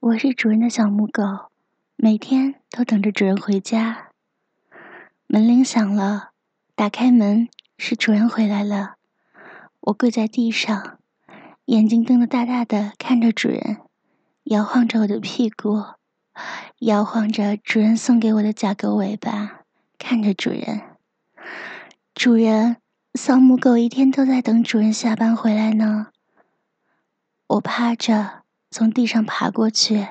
我是主人的小母狗，每天都等着主人回家。门铃响了，打开门，是主人回来了。我跪在地上，眼睛瞪得大大的看着主人，摇晃着我的屁股，摇晃着主人送给我的假狗尾巴，看着主人。主人，小母狗一天都在等主人下班回来呢。我趴着从地上爬过去，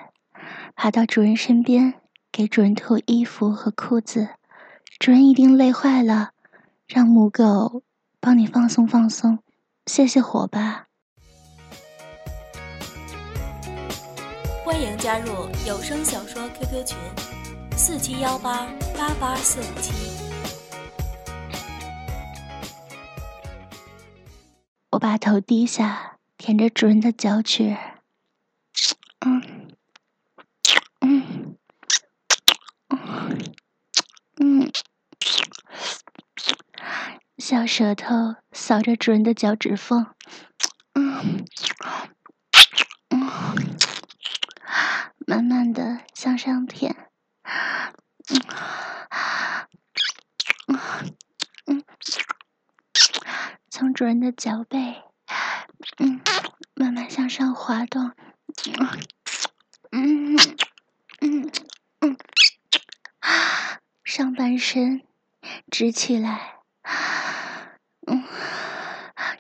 爬到主人身边，给主人脱衣服和裤子。主人一定累坏了，让母狗帮你放松放松，泄泄火吧。欢迎加入有声小说 QQ 群4718888457。我把头低下，舔着主人的脚趾。小舌头扫着主人的脚趾缝，慢慢的向上舔，从主人的脚背，慢慢向上滑动，上半身直起来，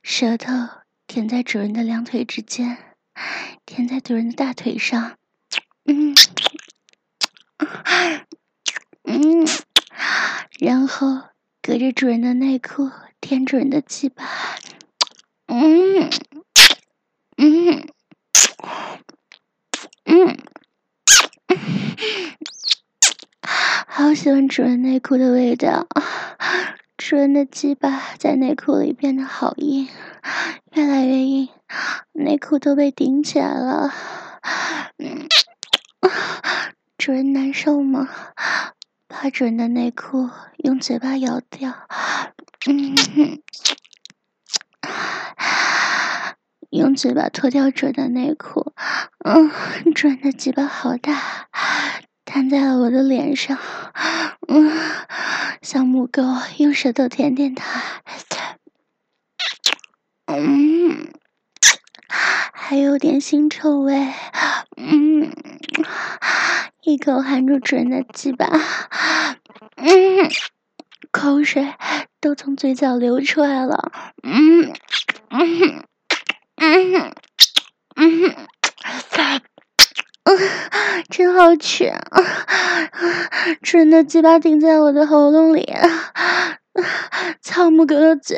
舌头舔在主人的两腿之间，舔在主人的大腿上。然后隔着主人的内裤舔主人的鸡巴，好喜欢主人内裤的味道。主人的鸡巴在内裤里变得好硬，越来越硬，内裤都被顶起来了。主人难受吗？把主人的内裤用嘴巴咬掉，用嘴巴脱掉主人的内裤。主人的鸡巴好大，弹在了我的脸上。小母狗用舌头舔舔它，还有点腥臭味。一口含住主人的鸡巴，口水都从嘴角流出来了。真好吃！主人的鸡巴顶在我的喉咙里，草木狗的嘴，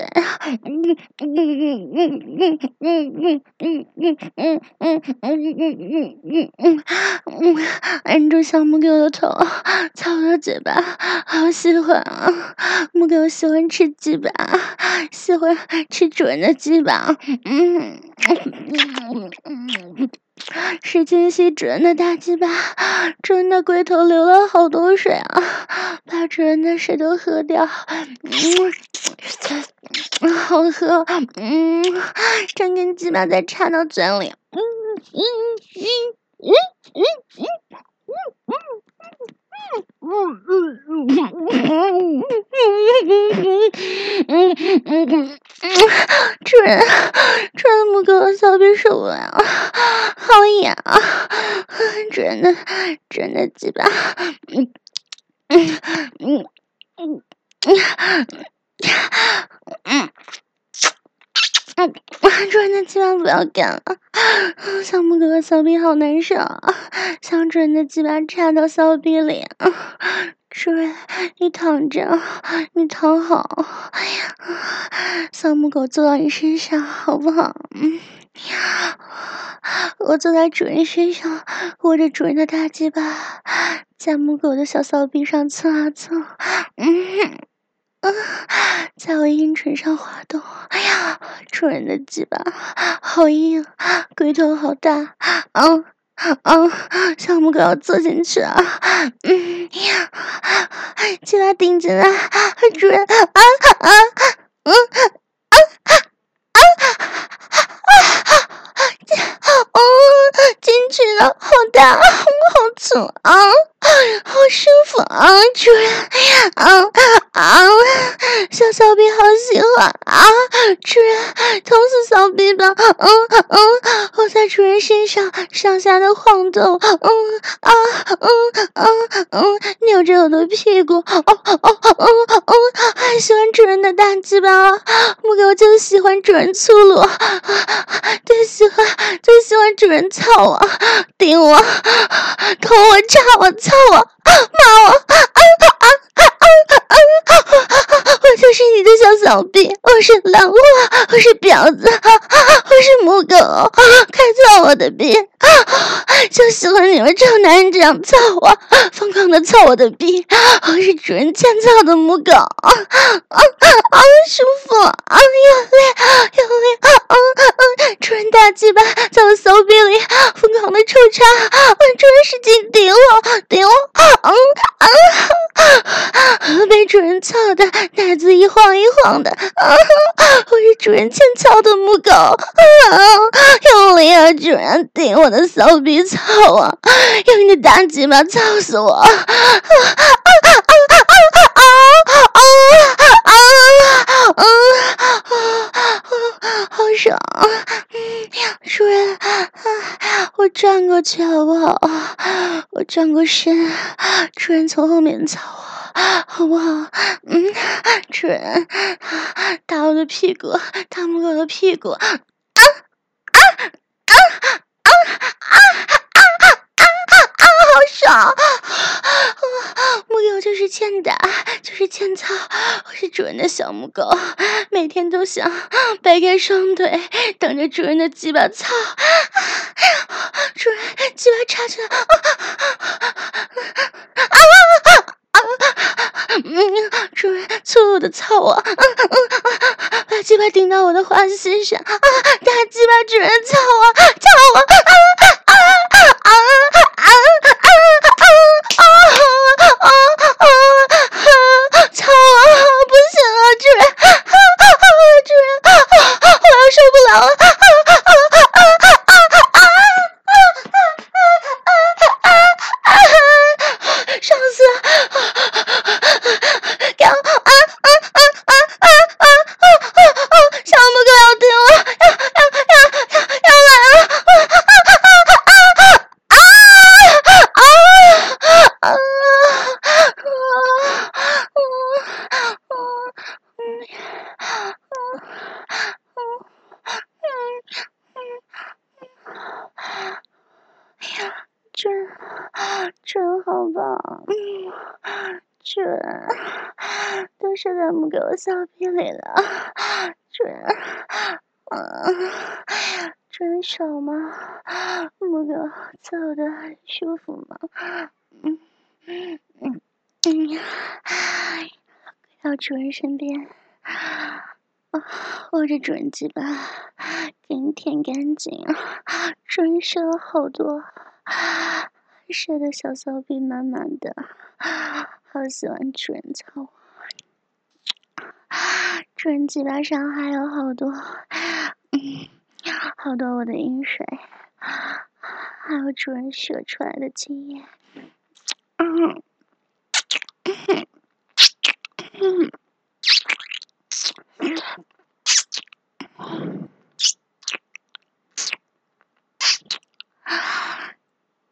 按住小母狗的头，草的嘴巴，好喜欢啊！母狗喜欢吃鸡巴，喜欢吃主人的鸡巴，使劲吸主人的大鸡巴，主人的龟头流了好多水啊，把主人的水都喝掉，好喝，整根鸡巴再插到嘴里，主人母狗的小臂受不了啊，好痒啊！主人的鸡巴，主人的鸡巴不要干了，小母狗的小臂好难受，想主人的鸡巴插到小臂里。主人，你躺着，你躺好，小母狗坐到你身上好不好？我坐在主人身上，握着主人的大鸡巴，在母狗的小骚逼上蹭啊蹭，在我阴唇上滑动。主人的鸡巴好硬，龟头好大，小母狗要坐进去啊！鸡巴顶进来，主人哦，进去了，好大，好粗啊，好舒服啊，主人，啊啊，小小臂好喜欢啊，主人，疼死小臂吧，我在主人身上上下的晃动，扭着我的屁股，喜欢主人的大鸡巴，母狗就喜欢主人粗鲁，最喜欢主人操我，顶我，捅我，插我，操我，骂我，我就是你的小小臂，我是狼，我是婊子，我是母狗，快操我的臂，就喜欢你们这种男人这样操我，疯狂的操我的臂，我是主人欠操的母狗，舒服，有累，主人大鸡巴在我小臂里疯狂的抽插，主人使劲顶我，被主人操的奶子一晃一晃的，我是主人欠操的母狗，用力啊，主人，顶我的小臂操啊，用你的大鸡巴操死我，好爽，主人，我转过去好不好？我转过身，主人从后面操我，好不好？主人，打我的屁股，打母狗的屁股，好爽！母狗就是欠打，就是欠操，我是主人的小母狗，每天都想掰开双腿，等着主人的鸡巴操，主人鸡巴插进来，主人粗鲁的操我，把鸡巴顶到我的花心上，大鸡巴主人操我，真好棒，准都射在母狗小臂里了，准手吗？母狗操的舒服吗？到主人身边，握着主人鸡巴，给你舔干净，主人射了好多。射的小小臂满满的，好喜欢主人操我，主人鸡巴上还有好多，好多我的饮水，还有主人射出来的精液，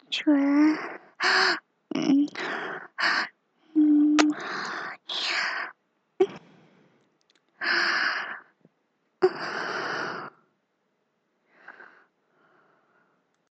主人，